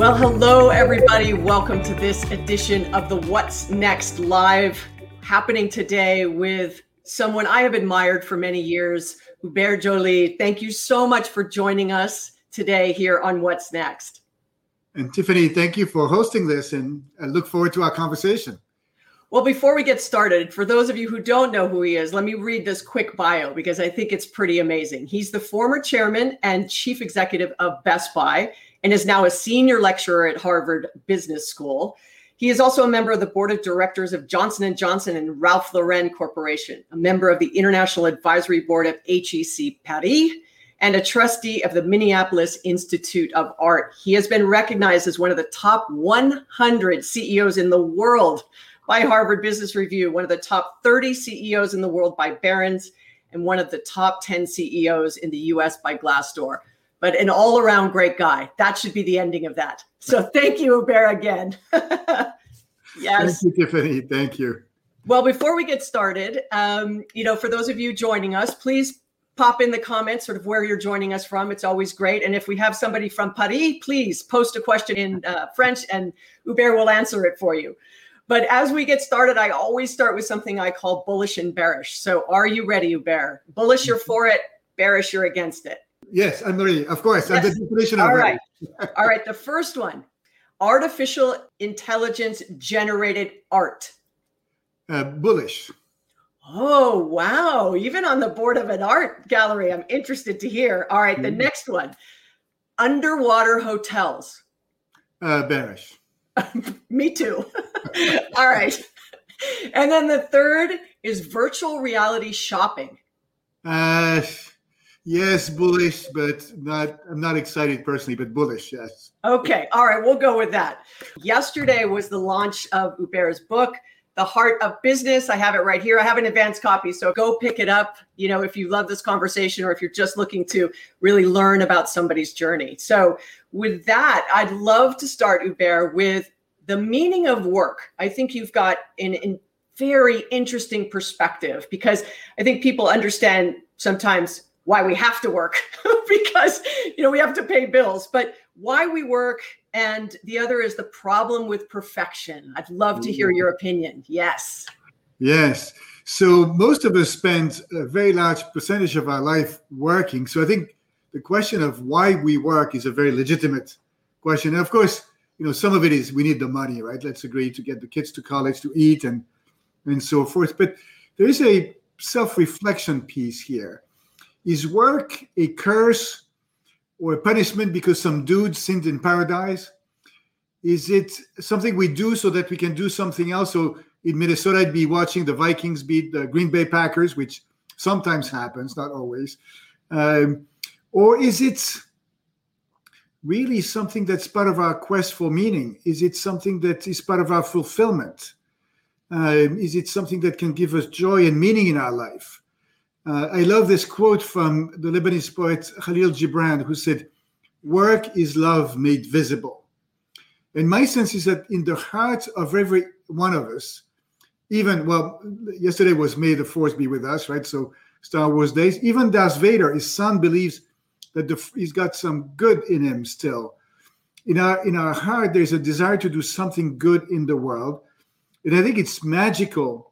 Well, hello, everybody. Welcome to this edition of the What's Next Live, happening today with someone I have admired for many years, Hubert Joly. Thank you so much for joining us today here on What's Next. And Tiffany, thank you for hosting this, and I look forward to our conversation. Well, before we get started, for those of you who don't know who he is, let me read this quick bio because I think it's pretty amazing. He's the former chairman and chief executive of Best Buy and is now a senior lecturer at Harvard Business School. He is also a member of the board of directors of Johnson & Johnson and Ralph Lauren Corporation, a member of the International Advisory Board of HEC Paris, and a trustee of the Minneapolis Institute of Art. He has been recognized as one of the top 100 CEOs in the world by Harvard Business Review, one of the top 30 CEOs in the world by Barron's, and one of the top 10 CEOs in the US by Glassdoor. But an all-around great guy. That should be the ending of that. So thank you, Hubert, again. Yes. Thank you, Tiffany. Thank you. Well, before we get started, for those of you joining us, please pop in the comments sort of where you're joining us from. It's always great. And if we have somebody from Paris, please post a question in French and Hubert will answer it for you. But as we get started, I always start with something I call bullish and bearish. So are you ready, Hubert? Bullish, you're for it. Bearish, you're against it. Yes, I'm ready. Of course. Yes. I'm the definition of ready. Right. All right. The first one, artificial intelligence generated art. Bullish. Oh, wow. Even on the board of an art gallery, I'm interested to hear. All right. The next one, underwater hotels. Bearish. Me too. All right. And then the third is virtual reality shopping. Yes, bullish, but I'm not excited personally, but bullish, yes. Okay. All right. We'll go with that. Yesterday was the launch of Hubert's book, The Heart of Business. I have it right here. I have an advanced copy, so go pick it up, if you love this conversation or if you're just looking to really learn about somebody's journey. So with that, I'd love to start, Hubert, with the meaning of work. I think you've got a very interesting perspective because I think people understand sometimes why we have to work because, we have to pay bills, but why we work. And the other is the problem with perfection. I'd love to hear your opinion. Yes. Yes. So most of us spend a very large percentage of our life working. So I think the question of why we work is a very legitimate question. And of course, some of it is we need the money, right? Let's agree to get the kids to college to eat and so forth. But there is a self-reflection piece here. Is work a curse or a punishment because some dude sinned in paradise? Is it something we do so that we can do something else? So in Minnesota, I'd be watching the Vikings beat the Green Bay Packers, which sometimes happens, not always. Or is it really something that's part of our quest for meaning? Is it something that is part of our fulfillment? Is it something that can give us joy and meaning in our life? I love this quote from the Lebanese poet Khalil Gibran, who said, "Work is love made visible." And my sense is that in the heart of every one of us, yesterday was May the Force be with us, right? So Star Wars days, even Darth Vader, his son, believes that he's got some good in him still. In our heart, there's a desire to do something good in the world. And I think it's magical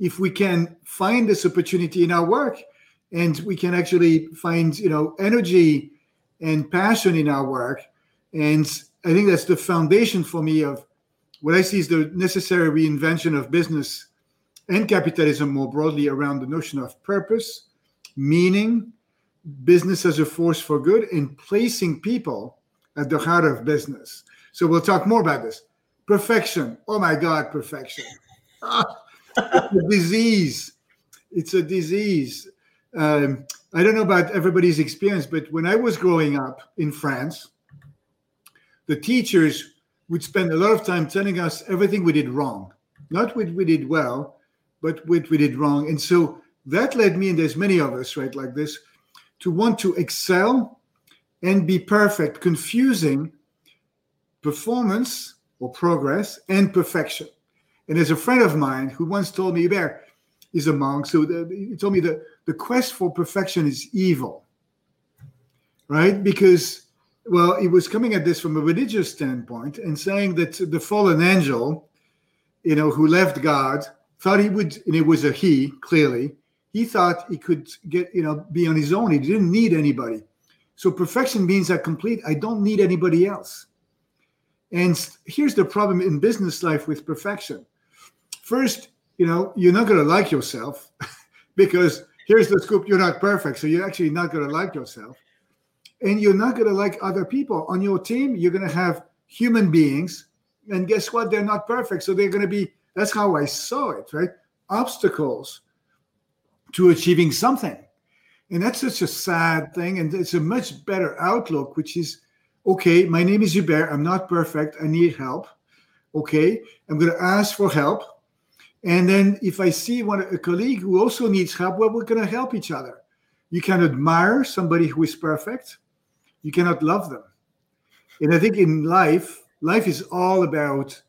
if we can find this opportunity in our work and we can actually find, energy and passion in our work. And I think that's the foundation for me of what I see is the necessary reinvention of business and capitalism more broadly around the notion of purpose, meaning, business as a force for good, and placing people at the heart of business. So we'll talk more about this. Perfection. Oh my God, perfection. It's a disease. It's a disease. I don't know about everybody's experience, but when I was growing up in France, the teachers would spend a lot of time telling us everything we did wrong. Not what we did well, but what we did wrong. And so that led me, and there's many of us, right, like this, to want to excel and be perfect, confusing performance or progress and perfection. And there's a friend of mine who once told me, Hubert, he's a monk, so he told me that the quest for perfection is evil, right? Because Well, he was coming at this from a religious standpoint and saying that the fallen angel, you know, who left God, thought he would, and it was a he, clearly, he thought he could get, you know, be on his own. He didn't need anybody. So perfection means I'm complete. I don't need anybody else. And here's the problem in business life with perfection. First, you know, you're not going to like yourself because here's the scoop, you're not perfect. So you're actually not going to like yourself. And you're not going to like other people. On your team, you're going to have human beings. And guess what? They're not perfect. So they're going to be, that's how I saw it, right? Obstacles to achieving something. And that's such a sad thing. And it's a much better outlook, which is, okay, my name is Hubert. I'm not perfect. I need help. Okay, I'm going to ask for help. And then if I see a colleague who also needs help, well, we're going to help each other. You can admire somebody who is perfect. You cannot love them. And I think in life, life is all about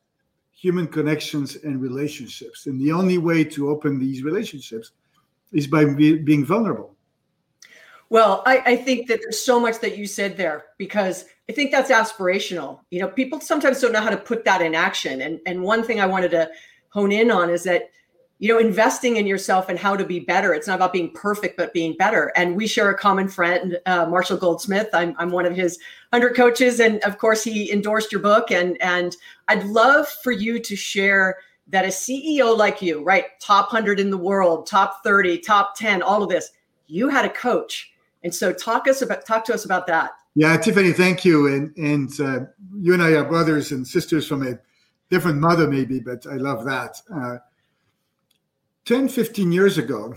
human connections and relationships. And the only way to open these relationships is by being vulnerable. Well, I think that there's so much that you said there, because I think that's aspirational. You know, people sometimes don't know how to put that in action. And one thing I wanted to hone in on is that, you know, investing in yourself and how to be better. It's not about being perfect, but being better. And we share a common friend, Marshall Goldsmith. I'm one of his 100 coaches. And of course, he endorsed your book. And I'd love for you to share that a CEO like you, right? Top 100 in the world, top 30, top 10, all of this, you had a coach. And so talk to us about that. Yeah, Tiffany, thank you. And you and I are brothers and sisters from a different mother maybe, but I love that. 10, 15 years ago,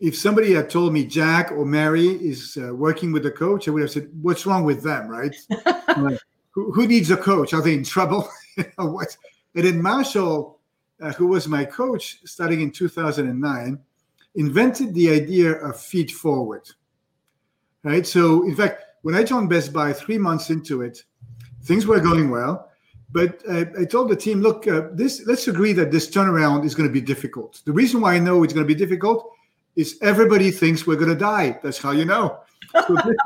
if somebody had told me Jack or Mary is working with a coach, I would have said, what's wrong with them, right? Who needs a coach? Are they in trouble? What? And then Marshall, who was my coach starting in 2009, invented the idea of feed forward, right? So in fact, when I joined Best Buy 3 months into it, things were going well. But I told the team, look, let's agree that this turnaround is going to be difficult. The reason why I know it's going to be difficult is everybody thinks we're going to die. That's how you know. So that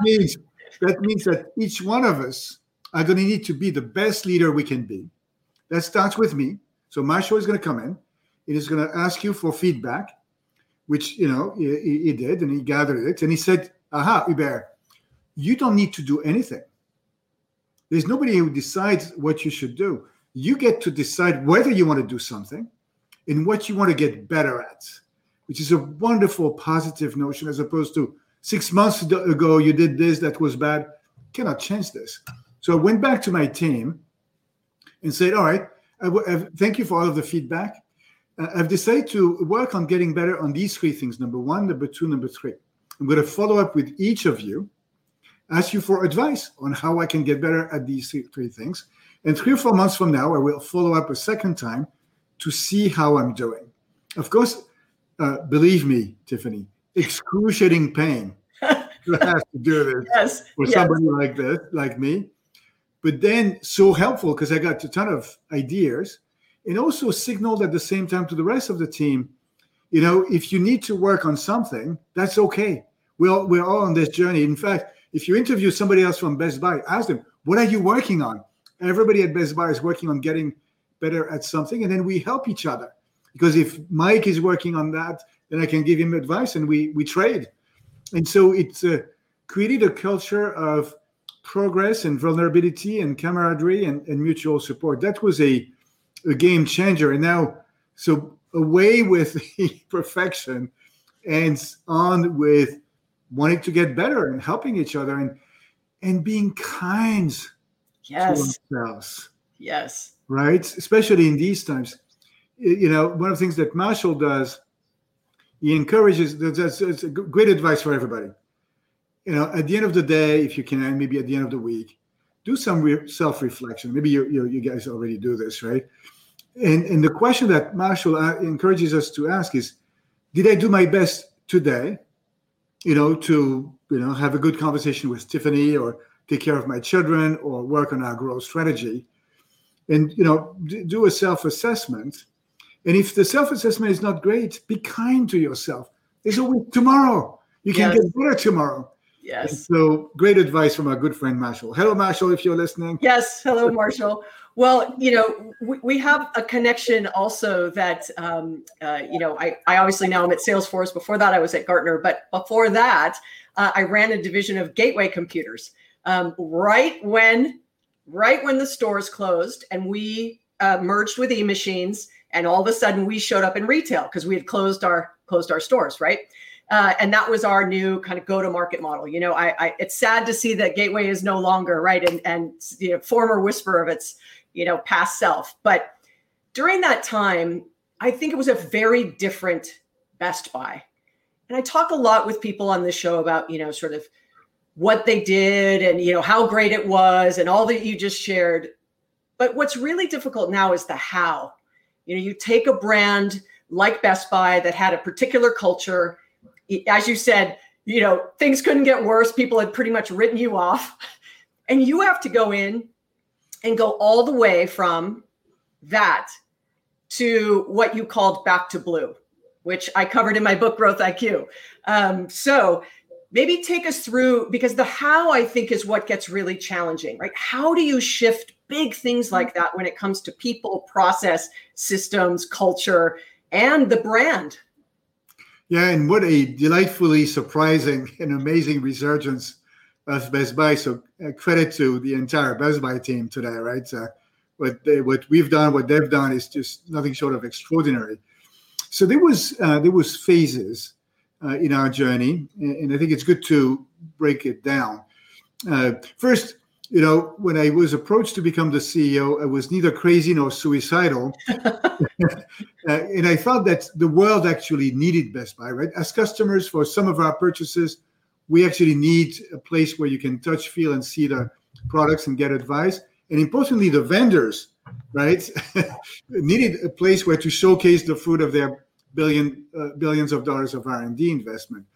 means that each one of us are going to need to be the best leader we can be. That starts with me. So Marshall is going to come in. It is going to ask you for feedback, which, you know, he did, and he gathered it. And he said, aha, Hubert, you don't need to do anything. There's nobody who decides what you should do. You get to decide whether you want to do something and what you want to get better at, which is a wonderful positive notion as opposed to 6 months ago, you did this, that was bad. Cannot change this. So I went back to my team and said, all right, thank you for all of the feedback. I've decided to work on getting better on these three things, number one, number two, number three. I'm going to follow up with each of you, ask you for advice on how I can get better at these three things. And 3 or 4 months from now, I will follow up a second time to see how I'm doing. Of course, believe me, Tiffany, excruciating pain to have to do this somebody like this, like me. But then so helpful because I got a ton of ideas and also signaled at the same time to the rest of the team, you know, if you need to work on something, that's okay. We're all on this journey. In fact, if you interview somebody else from Best Buy, ask them, what are you working on? Everybody at Best Buy is working on getting better at something, and then we help each other. Because if Mike is working on that, then I can give him advice, and we trade. And so it's created a culture of progress and vulnerability and camaraderie and mutual support. That was a game changer. And now, so away with the perfection and on with wanting to get better and helping each other and being kind to ourselves. Yes. Right? Especially in these times. You know, one of the things that Marshall does, he encourages, that's great advice for everybody. You know, at the end of the day, if you can, maybe at the end of the week, do some self-reflection. Maybe you guys already do this, right? And the question that Marshall encourages us to ask is, did I do my best today? You know, to, you know, have a good conversation with Tiffany or take care of my children or work on our growth strategy and, you know, do a self-assessment. And if the self-assessment is not great, be kind to yourself. There's always tomorrow. You can get better tomorrow. Yes. And so great advice from our good friend Marshall. Hello, Marshall, if you're listening. Yes. Hello, Marshall. Well, you know, we have a connection also that, you know, I obviously now I'm at Salesforce. Before that, I was at Gartner. But before that, I ran a division of Gateway Computers right when the stores closed and we merged with eMachines. And all of a sudden we showed up in retail because we had closed our stores, right? And that was our new kind of go-to-market model. You know, I it's sad to see that Gateway is no longer, right? And you know, former whisper of its, you know, past self. But during that time, I think it was a very different Best Buy. And I talk a lot with people on this show about, you know, sort of what they did and, you know, how great it was and all that you just shared. But what's really difficult now is the how. You know, you take a brand like Best Buy that had a particular culture. As you said, you know, things couldn't get worse. People had pretty much written you off. And you have to go in and go all the way from that to what you called back to blue, which I covered in my book, Growth IQ. So maybe take us through, because the how I think is what gets really challenging, right? How do you shift big things like that when it comes to people, process, systems, culture, and the brand? Yeah, and what a delightfully surprising and amazing resurgence of Best Buy. So credit to the entire Best Buy team today, right? What we've done, what they've done is just nothing short of extraordinary. So there was phases in our journey, and I think it's good to break it down. First, you know, when I was approached to become the CEO, I was neither crazy nor suicidal. And I thought that the world actually needed Best Buy, right? As customers for some of our purchases, we actually need a place where you can touch, feel, and see the products and get advice. And importantly, the vendors, right, needed a place where to showcase the fruit of their billions of dollars of R&D investment.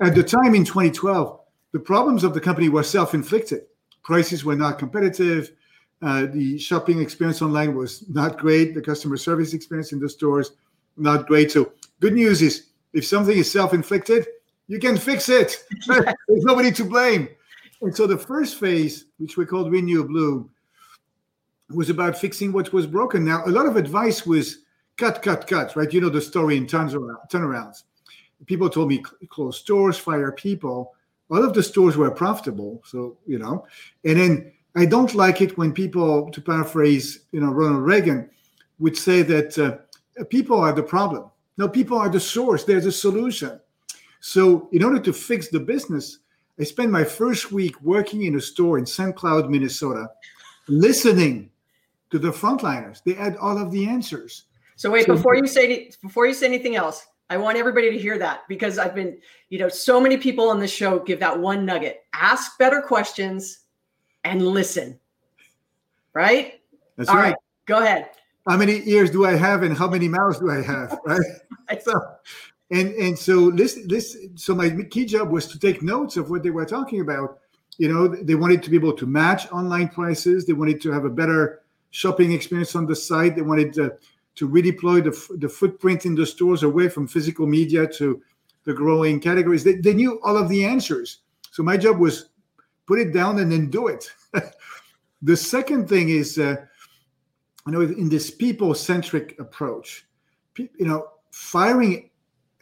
At the time in 2012, the problems of the company were self-inflicted. Prices were not competitive. The shopping experience online was not great. The customer service experience in the stores, not great. So good news is if something is self-inflicted, you can fix it. There's nobody to blame. And so the first phase, which we called Renew Blue, was about fixing what was broken. Now, a lot of advice was cut, right? You know the story in turnarounds. People told me close stores, fire people. All of the stores were profitable, so, you know. And then I don't like it when people, to paraphrase, you know, Ronald Reagan, would say that people are the problem. No, people are the source. They're the solution. So in order to fix the business, I spent my first week working in a store in St. Cloud, Minnesota, listening to the frontliners. They had all of the answers. So wait, before you say anything else, I want everybody to hear that because I've been, you know, so many people on the show give that one nugget. Ask better questions and listen. Right? That's right. Go ahead. How many ears do I have and how many mouths do I have? Right? So my key job was to take notes of what they were talking about. You know, they wanted to be able to match online prices. They wanted to have a better shopping experience on the site. They wanted to redeploy the footprint in the stores away from physical media to the growing categories. They knew all of the answers. So my job was put it down and then do it. The second thing is, you know, in this people-centric approach, you know,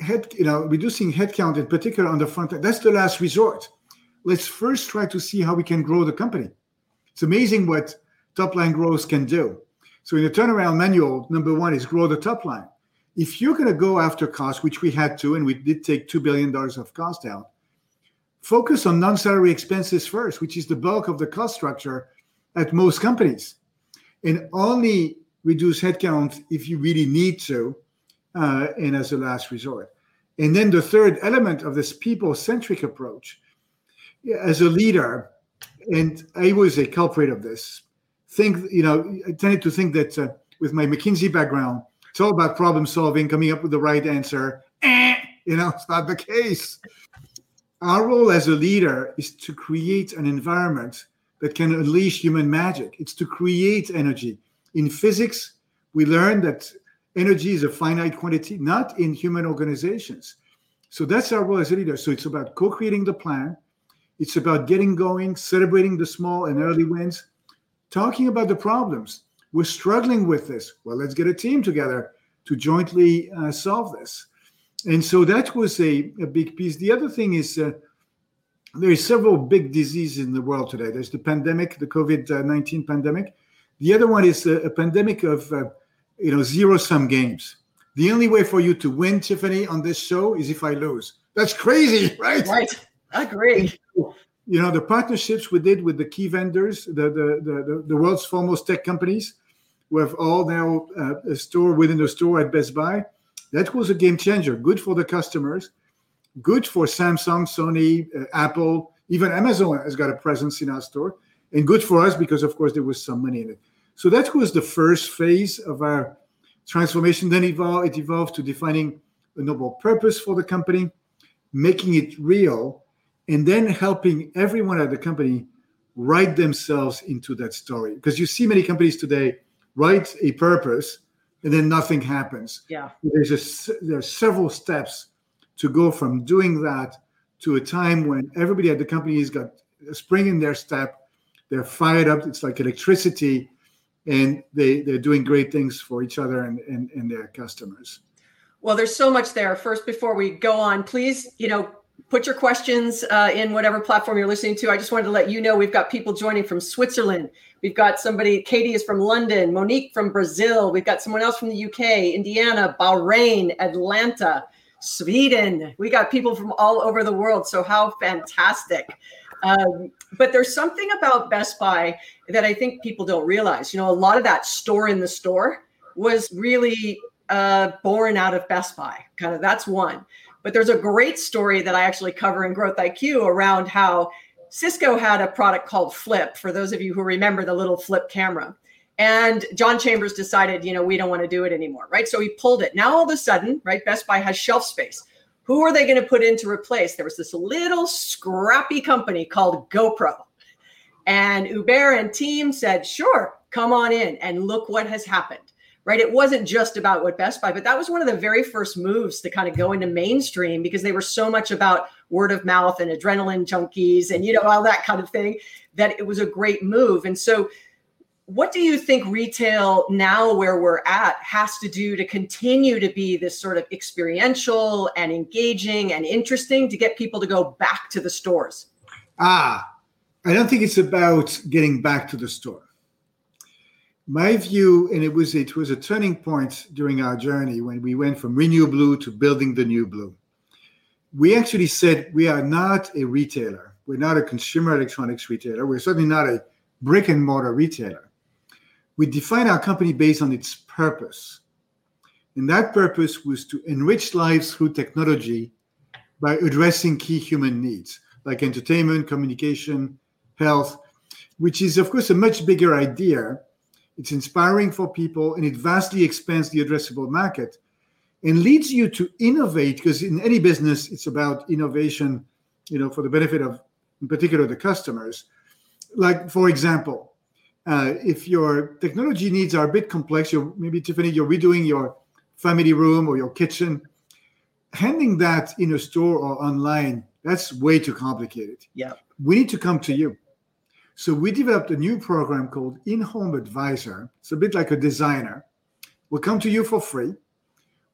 reducing headcount in particular on the front end, that's the last resort. Let's first try to see how we can grow the company. It's amazing what top-line growth can do. So in the turnaround manual, number one is grow the top line. If you're going to go after cost, which we had to, and we did take $2 billion of cost out, focus on non-salary expenses first, which is the bulk of the cost structure at most companies. And only reduce headcount if you really need to, and as a last resort. And then the third element of this people-centric approach, as a leader, and I was a culprit of this, I tended to think that with my McKinsey background, it's all about problem solving, coming up with the right answer. You know, it's not the case. Our role as a leader is to create an environment that can unleash human magic. It's to create energy. In physics, we learned that energy is a finite quantity, not in human organizations. So that's our role as a leader. So it's about co-creating the plan, It's about getting going, celebrating the small and early wins, talking about the problems. We're struggling with this. Well, let's get a team together to jointly solve this. And so that was a big piece. The other thing is there are several big diseases in the world today. There's the pandemic, the COVID-19 pandemic. The other one is a pandemic of zero-sum games. The only way for you to win, Tiffany, on this show is if I lose. That's crazy, right? Right. I agree. You know, the partnerships we did with the key vendors, the world's foremost tech companies, who have all now a store within the store at Best Buy, that was a game changer. Good for the customers, good for Samsung, Sony, Apple, even Amazon has got a presence in our store, and good for us because, of course, there was some money in it. So that was the first phase of our transformation. Then it evolved to defining a noble purpose for the company, making it real, and then helping everyone at the company write themselves into that story. Because you see many companies today write a purpose, and then nothing happens. Yeah, there are several steps to go from doing that to a time when everybody at the company has got a spring in their step. They're fired up. It's like electricity, and they're doing great things for each other and their customers. Well, there's so much there. First, before we go on, please, put your questions in whatever platform you're listening to. I just wanted to let you know we've got people joining from Switzerland. We've got somebody, Katie is from London, Monique from Brazil. We've got someone else from the UK, Indiana, Bahrain, Atlanta, Sweden. We got people from all over the world. So how fantastic. But there's something about Best Buy that I think people don't realize. A lot of that store in the store was really born out of Best Buy. Kind of that's one. But there's a great story that I actually cover in Growth IQ around how Cisco had a product called Flip, for those of you who remember the little flip camera. And John Chambers decided, we don't want to do it anymore, right? So he pulled it. Now all of a sudden, right, Best Buy has shelf space. Who are they going to put in to replace? There was this little scrappy company called GoPro. And Hubert and team said, sure, come on in, and look what has happened. Right? It wasn't just about what Best Buy, but that was one of the very first moves to kind of go into mainstream, because they were so much about word of mouth and adrenaline junkies and, all that kind of thing, that it was a great move. And so what do you think retail now where we're at has to do to continue to be this sort of experiential and engaging and interesting to get people to go back to the stores? I don't think it's about getting back to the store. My view, and it was a turning point during our journey when we went from Renew Blue to Building the New Blue. We actually said we are not a retailer. We're not a consumer electronics retailer. We're certainly not a brick and mortar retailer. We define our company based on its purpose. And that purpose was to enrich lives through technology by addressing key human needs like entertainment, communication, health, which is, of course, a much bigger idea. It's inspiring for people, and it vastly expands the addressable market and leads you to innovate, because in any business, it's about innovation, for the benefit of, in particular, the customers. Like, for example, if your technology needs are a bit complex, maybe, Tiffany, you're redoing your family room or your kitchen, handling that in a store or online, that's way too complicated. Yeah, we need to come to you. So we developed a new program called In-Home Advisor. It's a bit like a designer. We'll come to you for free.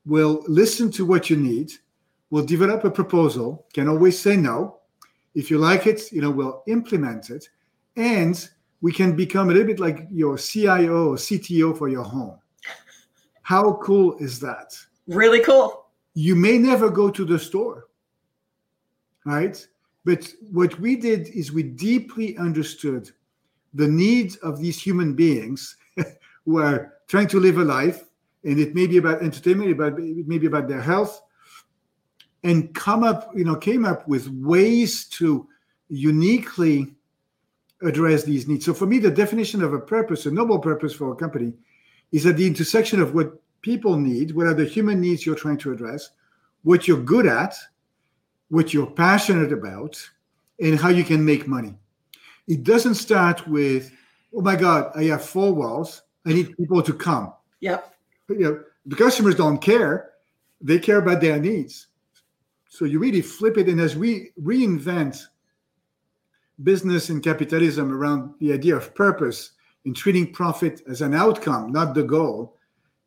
We'll listen to what you need. We'll develop a proposal. Can always say no. If you like it, we'll implement it. And we can become a little bit like your CIO or CTO for your home. How cool is that? Really cool. You may never go to the store, right? But what we did is we deeply understood the needs of these human beings who are trying to live a life, and it may be about entertainment, it may be about their health, and came up with ways to uniquely address these needs. So for me, the definition of a purpose, a noble purpose for a company, is at the intersection of what people need, what are the human needs you're trying to address, what you're good at, what you're passionate about, and how you can make money. It doesn't start with, oh my God, I have four walls. I need people to come. Yep. The customers don't care. They care about their needs. So you really flip it. And as we reinvent business and capitalism around the idea of purpose in treating profit as an outcome, not the goal.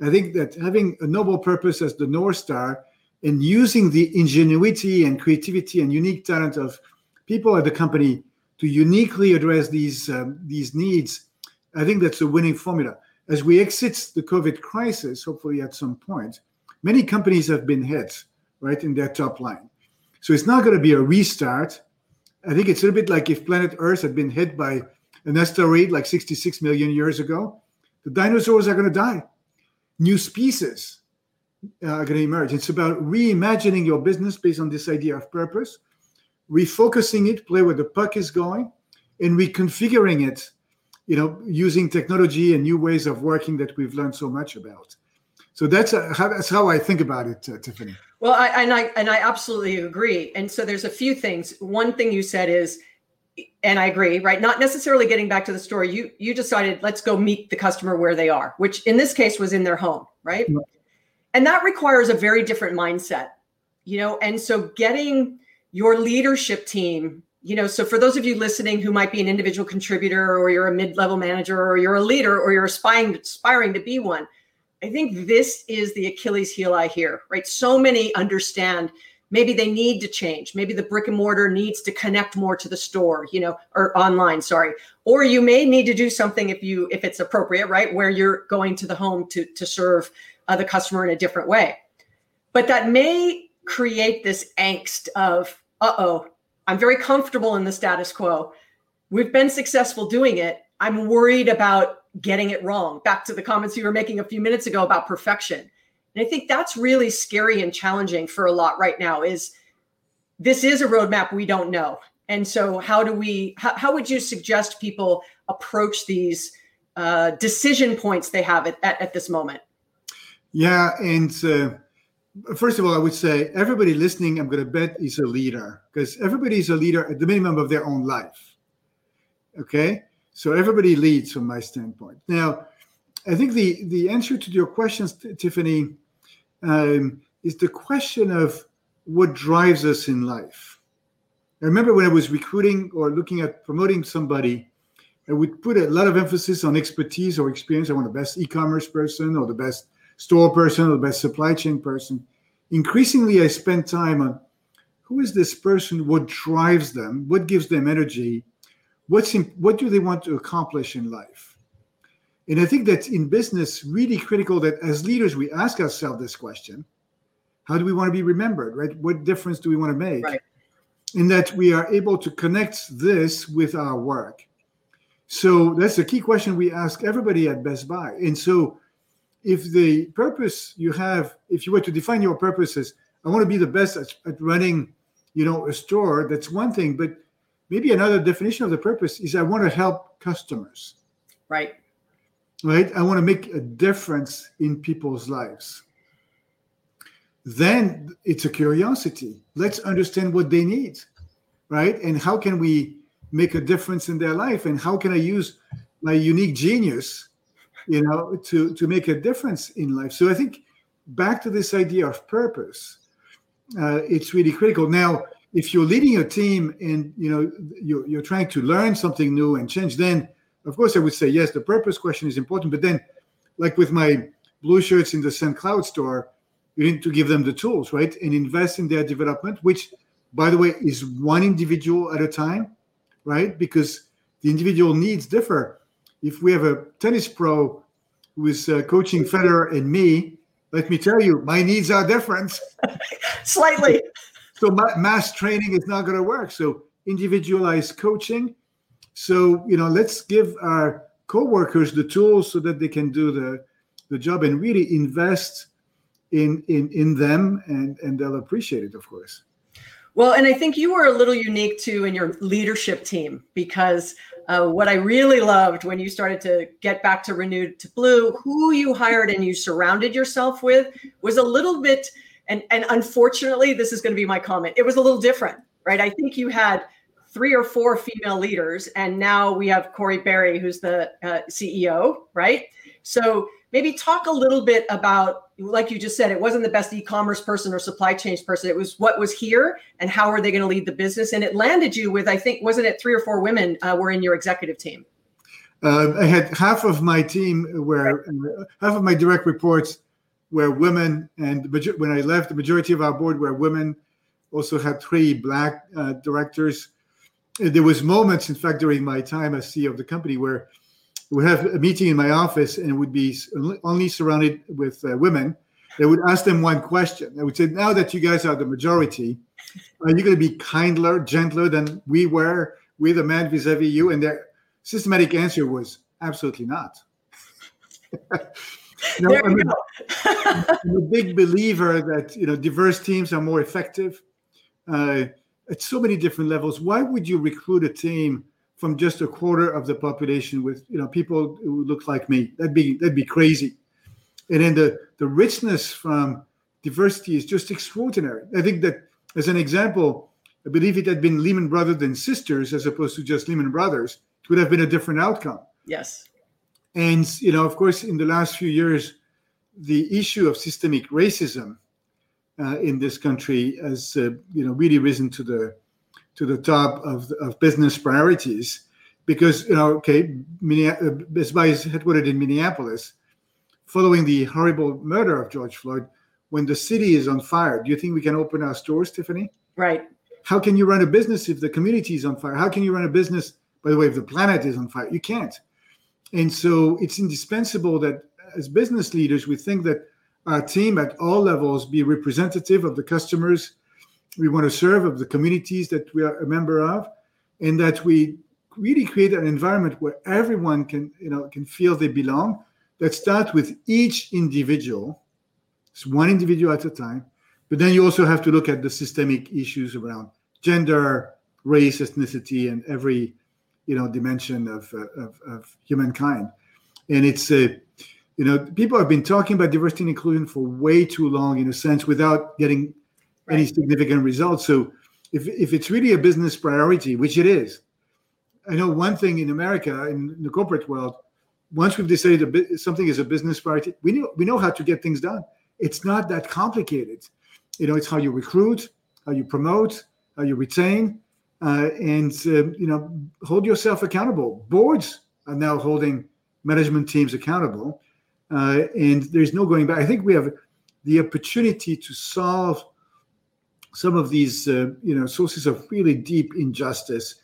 I think that having a noble purpose as the North Star and using the ingenuity and creativity and unique talent of people at the company to uniquely address these needs, I think that's a winning formula. As we exit the COVID crisis, hopefully at some point, many companies have been hit, right, in their top line. So it's not going to be a restart. I think it's a little bit like if planet Earth had been hit by an asteroid like 66 million years ago. The dinosaurs are going to die. New species are going to emerge. It's about reimagining your business based on this idea of purpose, refocusing it, play where the puck is going, and reconfiguring it, you know, using technology and new ways of working that we've learned so much about. So that's how I think about it, Tiffany. Well, I absolutely agree. And so there's a few things. One thing you said is, and I agree, right? Not necessarily getting back to the store. You decided, let's go meet the customer where they are, which in this case was in their home, right? Yeah. And that requires a very different mindset, you know? And so getting your leadership team, you know, so for those of you listening who might be an individual contributor or you're a mid-level manager or you're a leader or you're aspiring to be one, I think this is the Achilles heel I hear, right? So many understand maybe they need to change. Maybe the brick and mortar needs to connect more to the store, you know, or online, sorry. Or you may need to do something if it's appropriate, right? Where you're going to the home to serve the customer in a different way. But that may create this angst of, uh-oh, I'm very comfortable in the status quo. We've been successful doing it. I'm worried about getting it wrong. Back to the comments you were making a few minutes ago about perfection. And I think that's really scary and challenging for a lot right now is this is a roadmap we don't know. And so how would you suggest people approach these decision points they have at this moment? Yeah. And first of all, I would say everybody listening, I'm going to bet, is a leader because everybody is a leader at the minimum of their own life. Okay. So everybody leads from my standpoint. Now, I think the answer to your questions, Tiffany, is the question of what drives us in life. I remember when I was recruiting or looking at promoting somebody, I would put a lot of emphasis on expertise or experience. I want the best e-commerce person or the best store person or the best supply chain person. Increasingly, I spend time on who is this person, what drives them, what gives them energy, what do they want to accomplish in life? And I think that's in business really critical that as leaders, we ask ourselves this question, how do we want to be remembered, right? What difference do we want to make? Right. And that we are able to connect this with our work. So that's the key question we ask everybody at Best Buy. And so if the purpose you have, if you were to define your purpose as, I want to be the best at running, you know, a store, that's one thing. But maybe another definition of the purpose is I want to help customers. Right. Right? I want to make a difference in people's lives. Then it's a curiosity. Let's understand what they need, right? And how can we make a difference in their life? And how can I use my unique genius, you know, to make a difference in life? So I think back to this idea of purpose, it's really critical. Now, if you're leading a team and, you know, you're trying to learn something new and change, then of course, I would say, yes, the purpose question is important. But then, like with my blue shirts in the St. Cloud store, you need to give them the tools, right? And invest in their development, which, by the way, is one individual at a time, right? Because the individual needs differ. If we have a tennis pro who is coaching Federer and me, let me tell you, my needs are different. Slightly. So mass training is not going to work. So individualized coaching. So, you know, let's give our coworkers the tools so that they can do the job and really invest in them, and they'll appreciate it, of course. Well, and I think you were a little unique, too, in your leadership team, because what I really loved when you started to get back to Renewed to Blue, who you hired and you surrounded yourself with was a little bit, and unfortunately, this is going to be my comment, it was a little different, right? I think you had 3 or 4 female leaders. And now we have Corey Berry, who's the CEO, right? So maybe talk a little bit about, like you just said, it wasn't the best e-commerce person or supply chain person. It was what was here and how are they going to lead the business? And it landed you with, I think, wasn't it 3 or 4 women were in your executive team? I had half of my team were, half of my direct reports were women. And when I left, the majority of our board were women. Also had 3 Black directors. There was moments, in fact, during my time as CEO of the company where we would have a meeting in my office and it would be only surrounded with women. I would ask them one question. I would say, now that you guys are the majority, are you going to be kinder, gentler than we were with a man vis-a-vis you? And their systematic answer was, absolutely not. No, there you go. I'm a big believer that, you know, diverse teams are more effective at so many different levels. Why would you recruit a team from just a quarter of the population with, you know, people who look like me? That'd be crazy. And then the richness from diversity is just extraordinary. I think that, as an example, I believe it had been Lehman Brothers and Sisters as opposed to just Lehman Brothers, it would have been a different outcome. Yes. And, you know, of course, in the last few years, the issue of systemic racism in this country has, you know, really risen to the top of business priorities because, you know, okay, Best Buy is headquartered in Minneapolis. Following the horrible murder of George Floyd, when the city is on fire, do you think we can open our stores, Tiffany? Right. How can you run a business if the community is on fire? How can you run a business, by the way, if the planet is on fire? You can't. And so it's indispensable that as business leaders, we think that our team at all levels be representative of the customers we want to serve, of the communities that we are a member of, and that we really create an environment where everyone can feel they belong. That starts with each individual. It's one individual at a time. But then you also have to look at the systemic issues around gender, race, ethnicity, and every dimension of humankind. And it's people have been talking about diversity and inclusion for way too long, in a sense, without getting any significant results. So if it's really a business priority, which it is, I know one thing in America, in the corporate world, once we've decided something is a business priority, we know how to get things done. It's not that complicated. You know, it's how you recruit, how you promote, how you retain, hold yourself accountable. Boards are now holding management teams accountable, and there's no going back. I think we have the opportunity to solve some of these, sources of really deep injustice.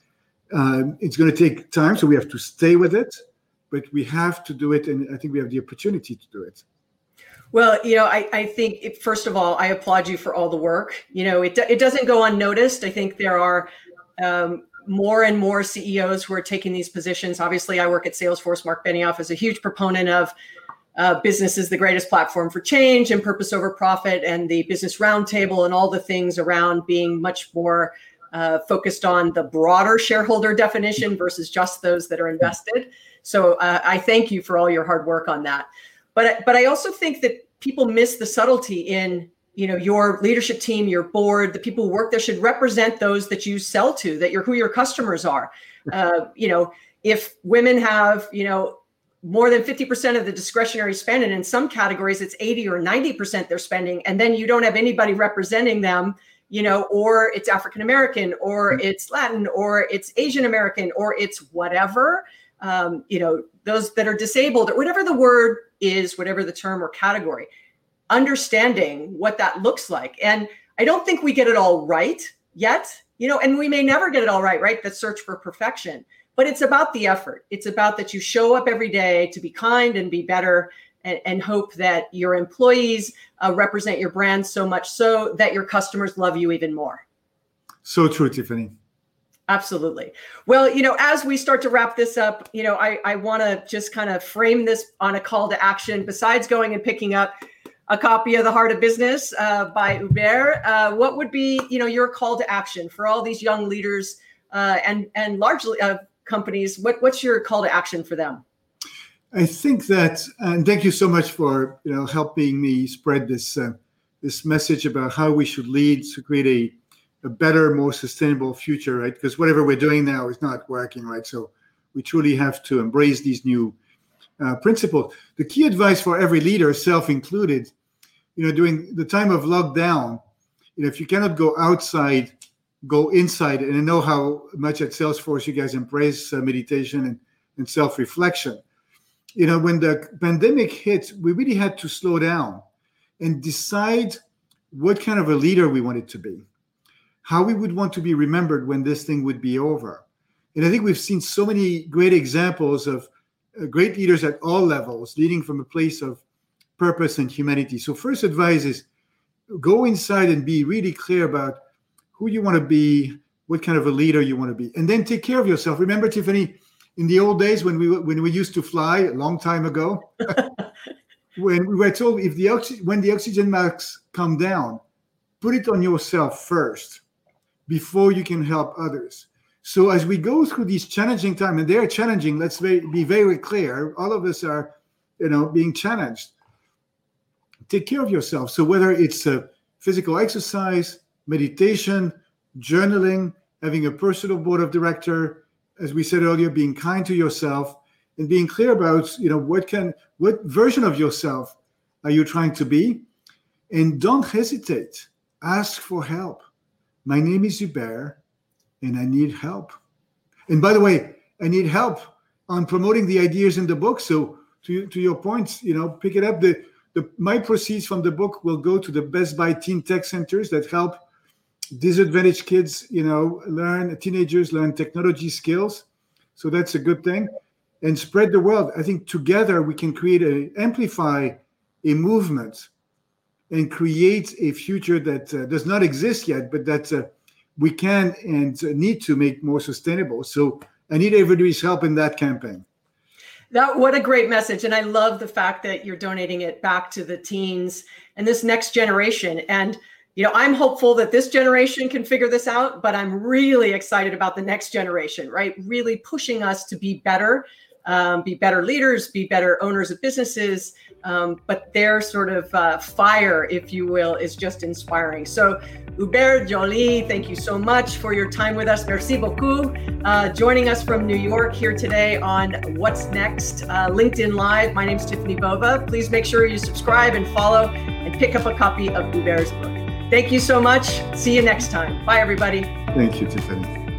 It's going to take time, so we have to stay with it, but we have to do it, and I think we have the opportunity to do it. Well, I think, first of all, I applaud you for all the work. You know, it doesn't go unnoticed. I think there are more and more CEOs who are taking these positions. Obviously, I work at Salesforce. Mark Benioff is a huge proponent of business is the greatest platform for change and purpose over profit, and the business roundtable and all the things around being much more focused on the broader shareholder definition versus just those that are invested. So I thank you for all your hard work on that. But I also think that people miss the subtlety in your leadership team, your board, the people who work there should represent those that you sell to, that who your customers are. If women have more than 50% of the discretionary spend, and in some categories it's 80 or 90% they're spending, and then you don't have anybody representing them, or it's African American, or it's Latin, or it's Asian American, or it's whatever. Those that are disabled, or whatever the word is, whatever the term or category, understanding what that looks like. And I don't think we get it all right yet, and we may never get it all right? The search for perfection, but it's about the effort. It's about that you show up every day to be kind and be better and hope that your employees represent your brand so much so that your customers love you even more. So true, Tiffany. Absolutely. Well, as we start to wrap this up, I want to just kind of frame this on a call to action. Besides going and picking up a copy of The Heart of Business by Hubert, what would be, your call to action for all these young leaders and largely companies? What's your call to action for them? I think that, and thank you so much for helping me spread this message about how we should lead to create a better, more sustainable future, right? Because whatever we're doing now is not working, right? So we truly have to embrace these new principles. The key advice for every leader, self-included, during the time of lockdown, if you cannot go outside, go inside. And I know how much at Salesforce you guys embrace meditation and self-reflection. When the pandemic hit, we really had to slow down and decide what kind of a leader we wanted to be, how we would want to be remembered when this thing would be over. And I think we've seen so many great examples of great leaders at all levels, leading from a place of purpose and humanity. So first advice is go inside and be really clear about who you want to be, what kind of a leader you want to be, and then take care of yourself. Remember, Tiffany, in the old days when we used to fly a long time ago, when we were told when the oxygen masks come down, put it on yourself first before you can help others. So as we go through these challenging times, and they are challenging, let's be very clear, all of us are, being challenged. Take care of yourself. So whether it's a physical exercise, meditation, journaling, having a personal board of director, as we said earlier, being kind to yourself and being clear about, what version of yourself are you trying to be? And don't hesitate. Ask for help. My name is Hubert, and I need help. And by the way, I need help on promoting the ideas in the book. So to your points, pick it up. My proceeds from the book will go to the Best Buy Teen Tech Centers that help disadvantaged kids, teenagers learn technology skills. So that's a good thing. And spread the word. I think together we can amplify a movement and create a future that does not exist yet, but that we can and need to make more sustainable. So I need everybody's help in that campaign. What a great message. And I love the fact that you're donating it back to the teens and this next generation. And, I'm hopeful that this generation can figure this out, but I'm really excited about the next generation, right? Really pushing us to be better leaders, be better owners of businesses. But their sort of fire, if you will, is just inspiring. So Hubert Joly, thank you so much for your time with us. Merci beaucoup. Joining us from New York here today on What's Next, LinkedIn Live. My name's Tiffany Bova. Please make sure you subscribe and follow and pick up a copy of Hubert's book. Thank you so much. See you next time. Bye, everybody. Thank you, Tiffany.